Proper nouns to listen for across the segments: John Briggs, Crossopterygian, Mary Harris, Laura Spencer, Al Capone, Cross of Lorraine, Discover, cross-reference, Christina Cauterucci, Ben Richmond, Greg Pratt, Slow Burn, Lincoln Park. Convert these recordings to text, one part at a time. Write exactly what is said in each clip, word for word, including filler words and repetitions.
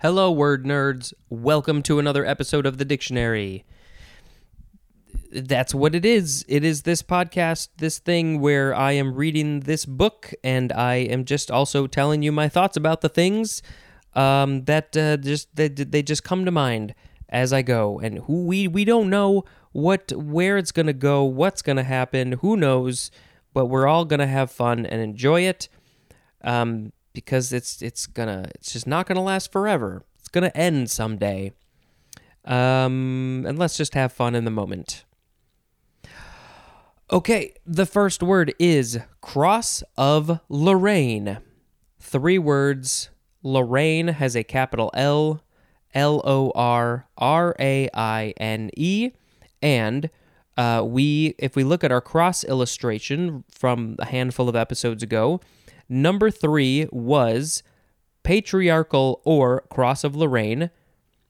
Hello, word nerds. Welcome to another episode of The Dictionary. That's what it is. It is this podcast, this thing where I am reading this book, and I am just also telling you my thoughts about the things um, that uh, just they, they just come to mind as I go. And who we we don't know what where it's gonna go, what's gonna happen, who knows? But we're all gonna have fun and enjoy it. Um. Because it's it's gonna it's just not gonna last forever. It's gonna end someday. Um, and let's just have fun in the moment. Okay, the first word is Cross of Lorraine. Three words. Lorraine has a capital L, L O R R A I N E, and uh, we if we look at our cross illustration from a handful of episodes ago. Number three was patriarchal or Cross of Lorraine.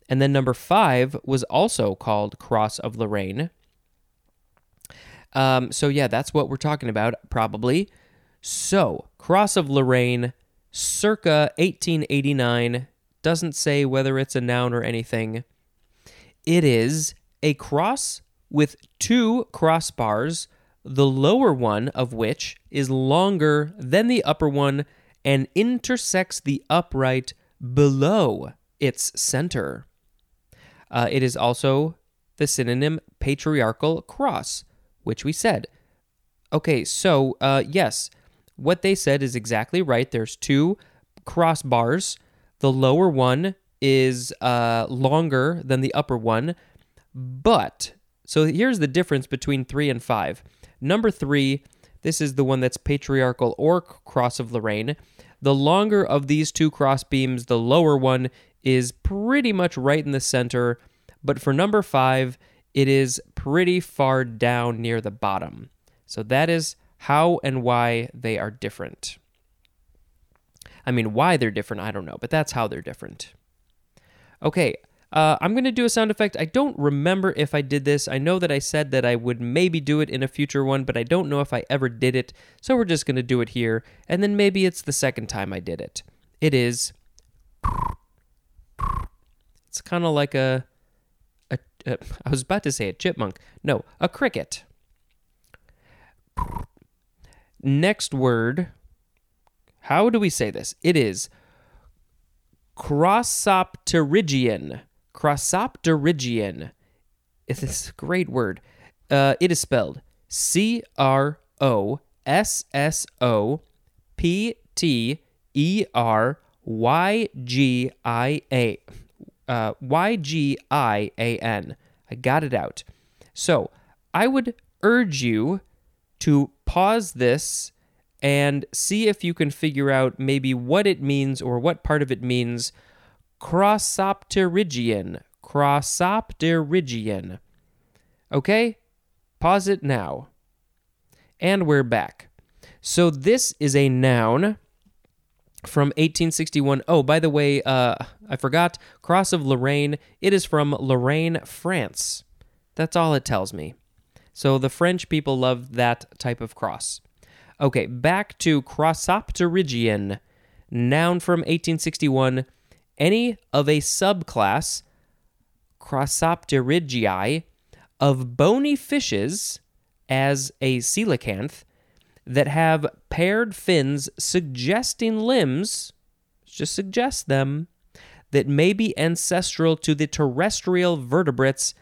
And then number five was also called Cross of Lorraine. Um, so yeah, that's what we're talking about probably. So Cross of Lorraine, circa eighteen eighty-nine, doesn't say whether it's a noun or anything. It is a cross with two crossbars, the lower one of which is longer than the upper one and intersects the upright below its center. Uh, it is also the synonym patriarchal cross, which we said. Okay, so uh, yes, what they said is exactly right. There's two crossbars. The lower one is uh, longer than the upper one. But, so here's the difference between three and five. Number three, this is the one that's patriarchal or Cross of Lorraine. The longer of these two crossbeams, the lower one is pretty much right in the center. But for number five, it is pretty far down near the bottom. So that is how and why they are different. I mean, why they're different, I don't know, but that's how they're different. Okay, Uh, I'm going to do a sound effect. I don't remember if I did this. I know that I said that I would maybe do it in a future one, but I don't know if I ever did it, so we're just going to do it here, and then maybe it's the second time I did it. It is... It's kind of like a, a, a... I was about to say a chipmunk. No, a cricket. Next word. How do we say this? It is Crossopterygian. Crossopterygian. It's this great word. Uh, it is spelled C R O S S O P T E R Y G I A. Uh, Y G I A N. I got it out. So I would urge you to pause this and see if you can figure out maybe what it means or what part of it means. Crossopterygian. Crossopterygian. Okay? Pause it now. And we're back. So this is a noun from eighteen sixty-one. Oh, by the way, uh, I forgot. Cross of Lorraine. It is from Lorraine, France. That's all it tells me. So the French people love that type of cross. Okay, back to Crossopterygian, noun from eighteen sixty-one, any of a subclass, Crossopterygiae, of bony fishes, as a coelacanth, that have paired fins suggesting limbs, just suggest them, that may be ancestral to the terrestrial vertebrates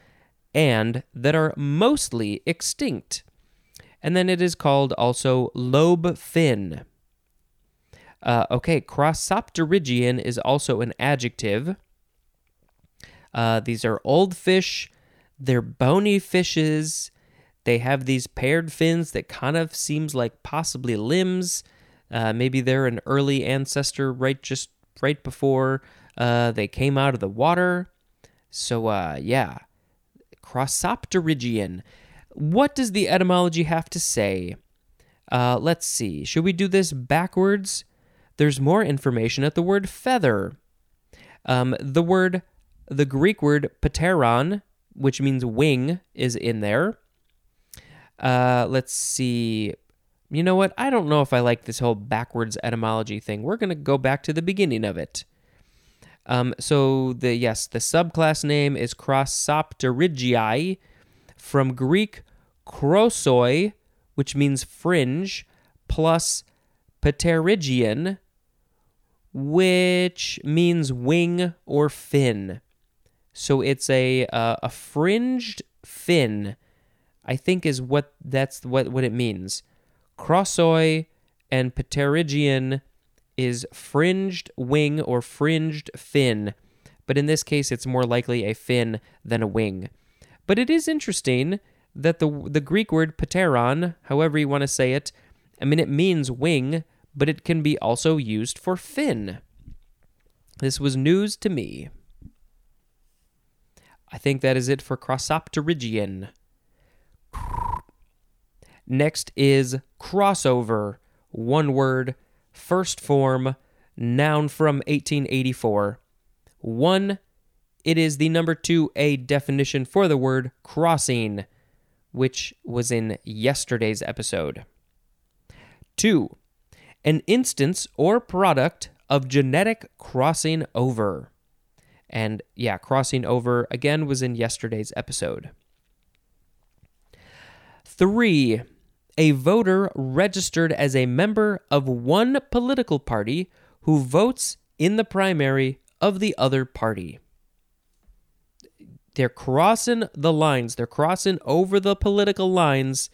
and that are mostly extinct. And then it is called also lobe fin. Uh, okay, Crossopterygian is also an adjective. Uh, these are old fish. They're bony fishes. They have these paired fins that kind of seems like possibly limbs. Uh, maybe they're an early ancestor right just right before uh, they came out of the water. So, uh, yeah, Crossopterygian. What does the etymology have to say? Uh, let's see. Should we do this backwards? There's more information at the word feather. Um, the word, the Greek word pteron, which means wing, is in there. Uh, let's see. You know what? I don't know if I like this whole backwards etymology thing. We're going to go back to the beginning of it. Um, so the yes, the subclass name is Crossopterygiae, from Greek crossoi, which means fringe, plus pterygian, which means wing or fin. So it's a uh, a fringed fin, I think is what that's what, what it means. Crossoi and pterygian is fringed wing or fringed fin, but in this case it's more likely a fin than a wing. But it is interesting that the the Greek word pteron, however you want to say it, I mean, it means wing, but it can be also used for fin. This was news to me. I think that is it for Crossopterygian. Next is crossover, one word, first form, noun from eighteen eighty-four. One, it is the number two A definition for the word crossing, which was in yesterday's episode. Two, an instance or product of genetic crossing over. And yeah, crossing over again was in yesterday's episode. Three, a voter registered as a member of one political party who votes in the primary of the other party. They're crossing the lines. They're crossing over the political lines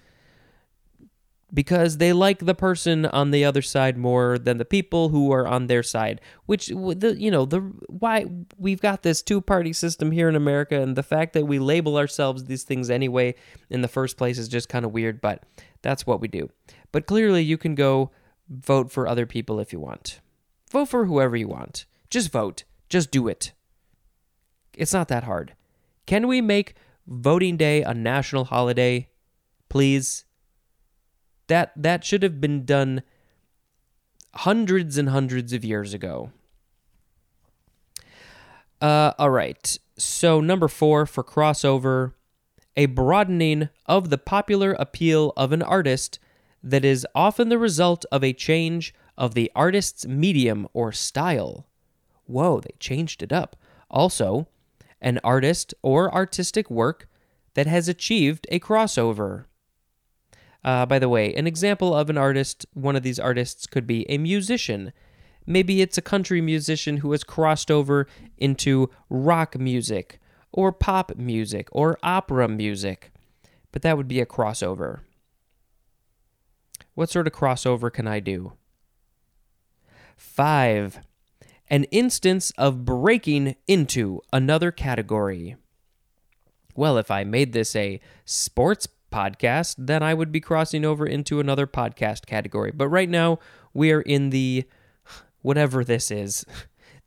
because they like the person on the other side more than the people who are on their side, which, you know, the why we've got this two-party system here in America, and the fact that we label ourselves these things anyway in the first place is just kind of weird, but that's what we do. But clearly you can go vote for other people if you want. Vote for whoever you want. Just vote. Just do it. It's not that hard. Can we make voting day a national holiday, please? That that should have been done hundreds and hundreds of years ago. Uh, all right. So number four for crossover, a broadening of the popular appeal of an artist that is often the result of a change of the artist's medium or style. Whoa, they changed it up. Also, an artist or artistic work that has achieved a crossover. Uh, by the way, an example of an artist, one of these artists could be a musician. Maybe it's a country musician who has crossed over into rock music or pop music or opera music. But that would be a crossover. What sort of crossover can I do? Five, an instance of breaking into another category. Well, if I made this a sports podcast, then I would be crossing over into another podcast category. But right now, we are in the, whatever this is,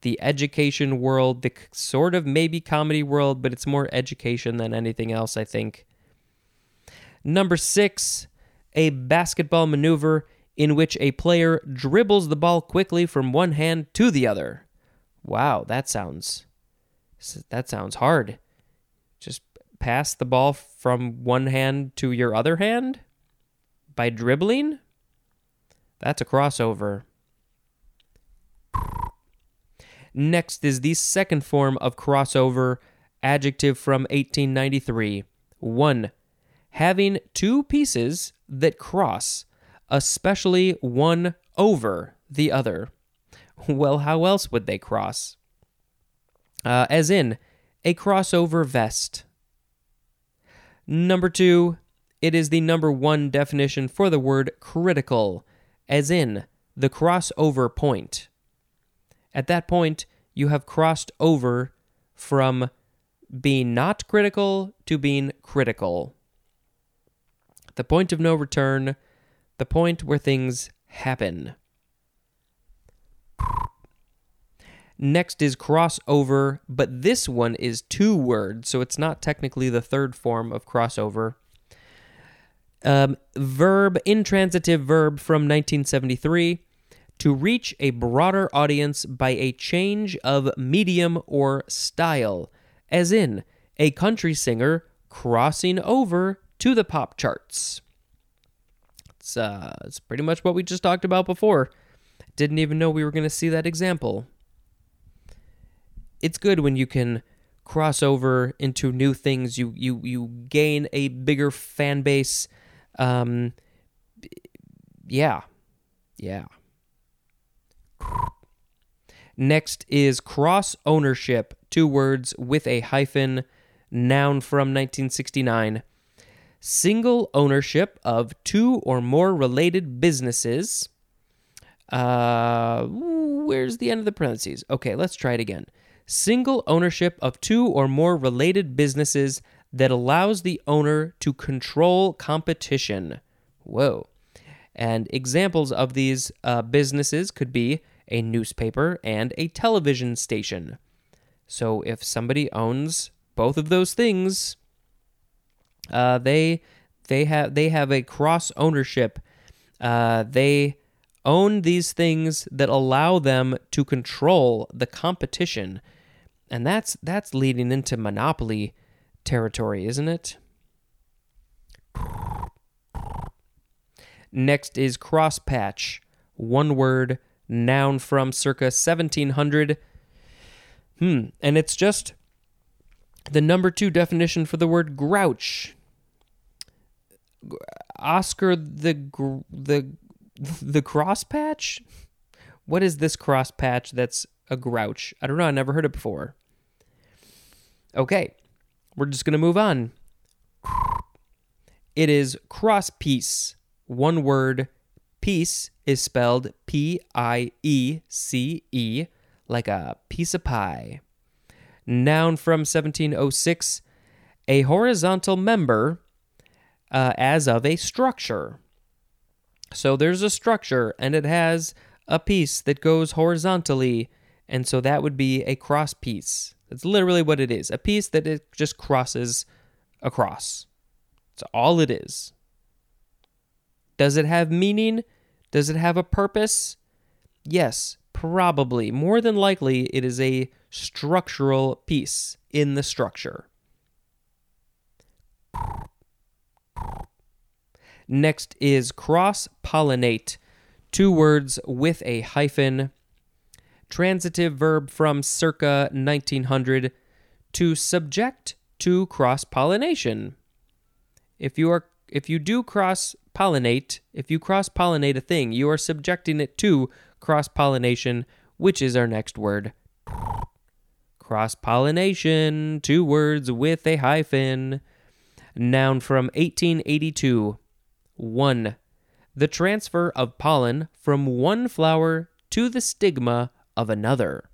the education world, the sort of maybe comedy world, but it's more education than anything else, I think. Number six, a basketball maneuver in which a player dribbles the ball quickly from one hand to the other. Wow, that sounds, that sounds hard. Just pass the ball from one hand to your other hand by dribbling? That's a crossover. Next is the second form of crossover, adjective from eighteen ninety-three. One, having two pieces that cross, especially one over the other. Well, how else would they cross? Uh, as in, a crossover vest. Number two, it is the number one definition for the word critical, as in the crossover point. At that point, you have crossed over from being not critical to being critical. The point of no return, the point where things happen. Next is crossover, but this one is two words, so it's not technically the third form of crossover. Um, verb, intransitive verb from nineteen seventy-three, to reach a broader audience by a change of medium or style, as in a country singer crossing over to the pop charts. It's, uh, it's pretty much what we just talked about before. Didn't even know we were going to see that example. it's good when you can cross over into new things. You you you gain a bigger fan base. Um, yeah, yeah. Next is cross ownership. Two words with a hyphen. Noun from nineteen sixty-nine. Single ownership of two or more related businesses. Uh, where's the end of the parentheses? Okay, let's try it again. Single ownership of two or more related businesses that allows the owner to control competition. Whoa. And examples of these uh, businesses could be a newspaper and a television station. So if somebody owns both of those things, uh, they they have they have a cross ownership. Uh, they own these things that allow them to control the competition, and that's that's leading into monopoly territory, isn't it? Next is crosspatch. One word, noun from circa seventeen hundred. Hmm, and it's just the number two definition for the word grouch. Oscar the the the crosspatch? What is this crosspatch that's a grouch? I don't know, I never heard it before. Okay, we're just going to move on. It is crosspiece. One word, piece is spelled P I E C E, like a piece of pie. Noun from seventeen oh six, a horizontal member uh, as of a structure. So there's a structure, and it has a piece that goes horizontally, and so that would be a cross piece. That's literally what it is, a piece that it just crosses across. That's all it is. Does it have meaning? Does it have a purpose? Yes, probably. More than likely, it is a structural piece in the structure. Next is cross-pollinate. Two words with a hyphen. Transitive verb from circa nineteen hundred. To subject to cross-pollination. If you are, if you do cross pollinate, if you cross-pollinate a thing, you are subjecting it to cross-pollination, which is our next word. Cross-pollination, two words with a hyphen. Noun from eighteen eighty-two. One, the transfer of pollen from one flower to the stigma of another.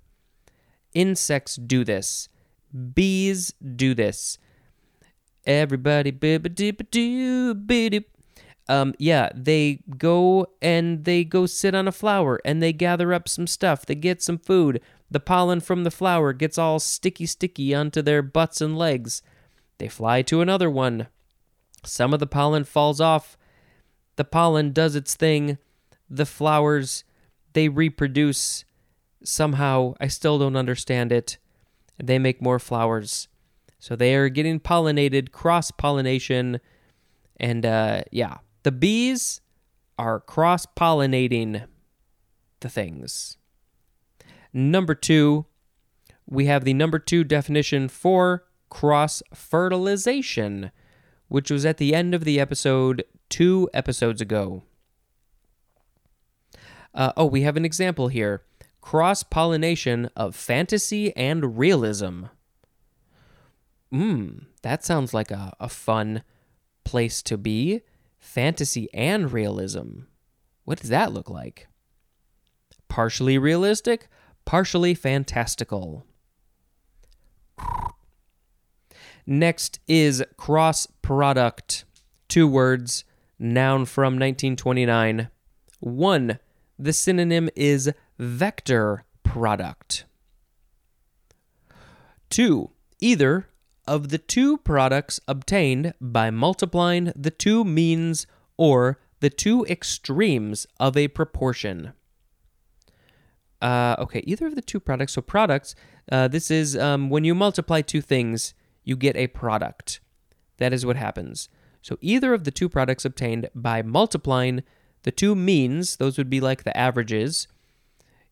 Insects do this. Bees do this. Everybody, bibba-dibba-doo, biddy. Um, yeah, they go and they go sit on a flower and they gather up some stuff. They get some food. The pollen from the flower gets all sticky, sticky onto their butts and legs. They fly to another one. Some of the pollen falls off. The pollen does its thing. The flowers, they reproduce somehow. I still don't understand it. They make more flowers. So they are getting pollinated, cross-pollination, and uh, yeah. The bees are cross-pollinating the things. Number two, we have the number two definition for cross-fertilization, which was at the end of the episode two episodes ago. Uh, oh, we have an example here. Cross-pollination of fantasy and realism. Hmm, that sounds like a, a fun place to be. Fantasy and realism. What does that look like? Partially realistic, partially fantastical. Next is cross-product. Two words, noun from nineteen twenty-nine. One, the synonym is vector product. Two, either of the two products obtained by multiplying the two means or the two extremes of a proportion. Uh, okay, either of the two products. So products, uh, this is um, when you multiply two things, you get a product. That is what happens. So either of the two products obtained by multiplying the two means, those would be like the averages.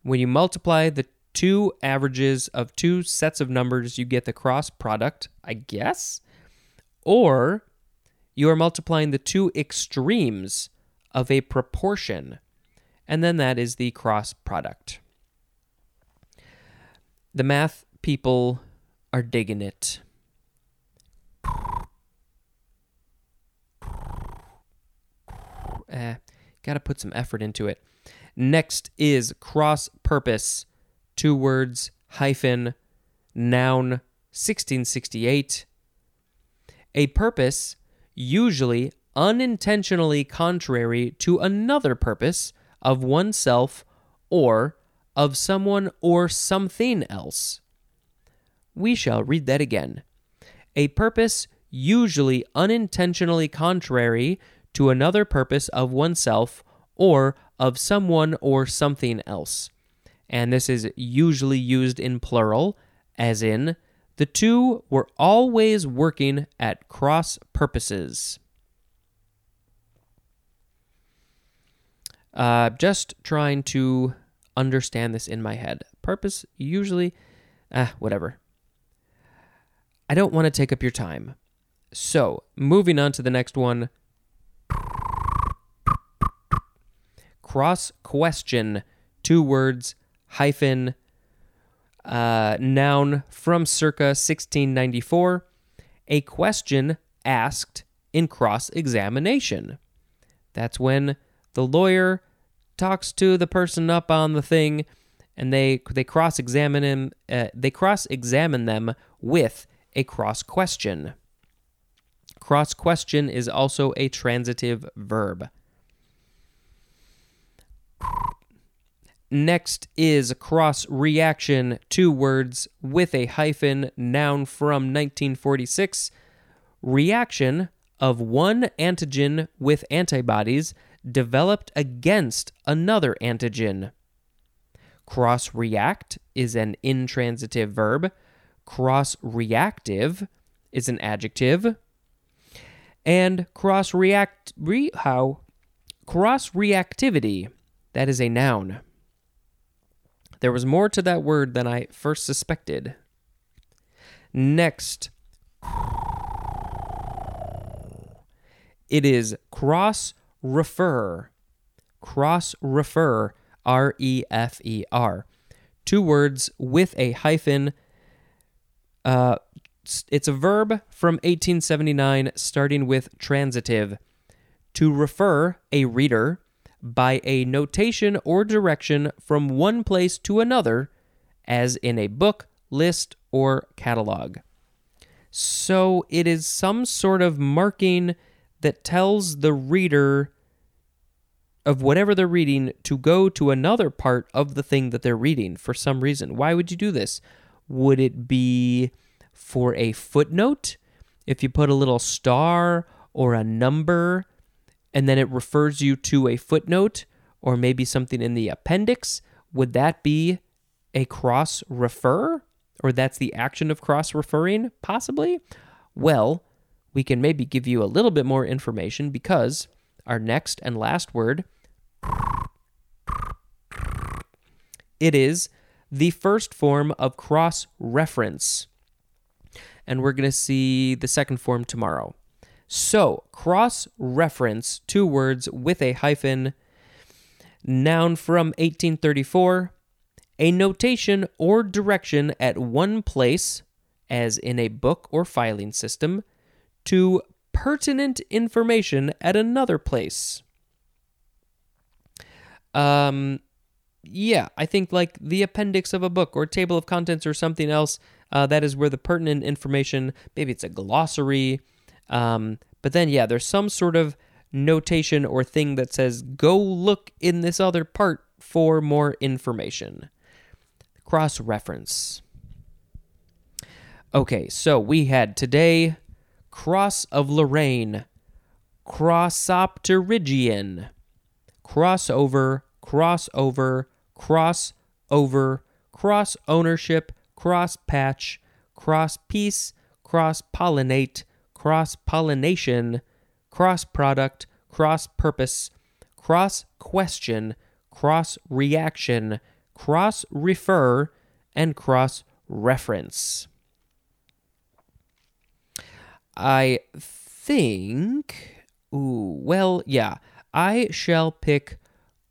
When you multiply the two averages of two sets of numbers, you get the cross product, I guess. Or you are multiplying the two extremes of a proportion, and then that is the cross product. The math people are digging it. Eh, got to put some effort into it. Next is cross-purpose, two words, hyphen, noun, sixteen sixty-eight. A purpose usually unintentionally contrary to another purpose of oneself or of someone or something else. We shall read that again. A purpose usually unintentionally contrary to another purpose of oneself or of someone or something else. And this is usually used in plural, as in, the two were always working at cross purposes. Uh, just trying to understand this in my head. Purpose usually, ah, whatever. I don't want to take up your time. So, moving on to the next one. Cross question, two words, hyphen, uh, noun from circa sixteen ninety-four. A question asked in cross-examination. That's when the lawyer talks to the person up on the thing, and they they cross-examine him. Uh, they cross-examine them with a cross question. Cross question is also a transitive verb. Next is cross reaction, two words with a hyphen, noun from nineteen forty-six. Reaction of one antigen with antibodies developed against another antigen. Cross react is an intransitive verb. Cross reactive is an adjective. And cross react re, how cross reactivity, that is a noun. There was more to that word than I first suspected. Next, it is cross-refer. Cross-refer, R E F E R. Two words with a hyphen. Uh, it's a verb from eighteen seventy-nine starting with transitive. To refer a reader by a notation or direction from one place to another, as in a book, list, or catalog. So it is some sort of marking that tells the reader of whatever they're reading to go to another part of the thing that they're reading for some reason. Why would you do this? Would it be for a footnote? If you put a little star or a number, and then it refers you to a footnote or maybe something in the appendix, would that be a cross-refer? Or that's the action of cross-referring, possibly? Well, we can maybe give you a little bit more information because our next and last word, it is the first form of cross-reference. And we're going to see the second form tomorrow. So, cross-reference, two words with a hyphen, noun from eighteen thirty-four, a notation or direction at one place, as in a book or filing system, to pertinent information at another place. Um, yeah, I think like the appendix of a book or table of contents or something else, uh, that is where the pertinent information, maybe it's a glossary, Um, but then, yeah, there's some sort of notation or thing that says, go look in this other part for more information. Cross-reference. Okay, so we had today Cross of Lorraine, Crossopterygian, crossover, crossover, crossover, cross-ownership, cross-patch, cross-piece, cross-pollinate, cross-pollination, cross-product, cross-purpose, cross-question, cross-reaction, cross-refer, and cross-reference. I think, ooh, well, yeah, I shall pick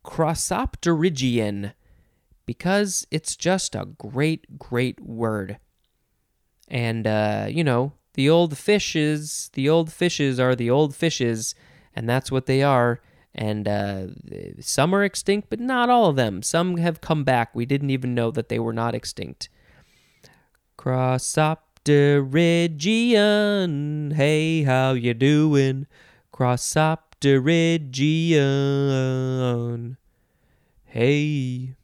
Crossopterygian because it's just a great, great word. And, uh, you know, the old fishes, the old fishes are the old fishes, and that's what they are. And uh, some are extinct, but not all of them. Some have come back. We didn't even know that they were not extinct. Crossopterygian, hey, how you doing? Crossopterygian, hey.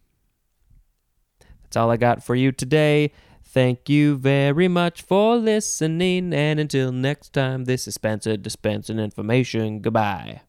That's all I got for you today. Thank you very much for listening. And until next time, this is Spencer dispensing information. Goodbye.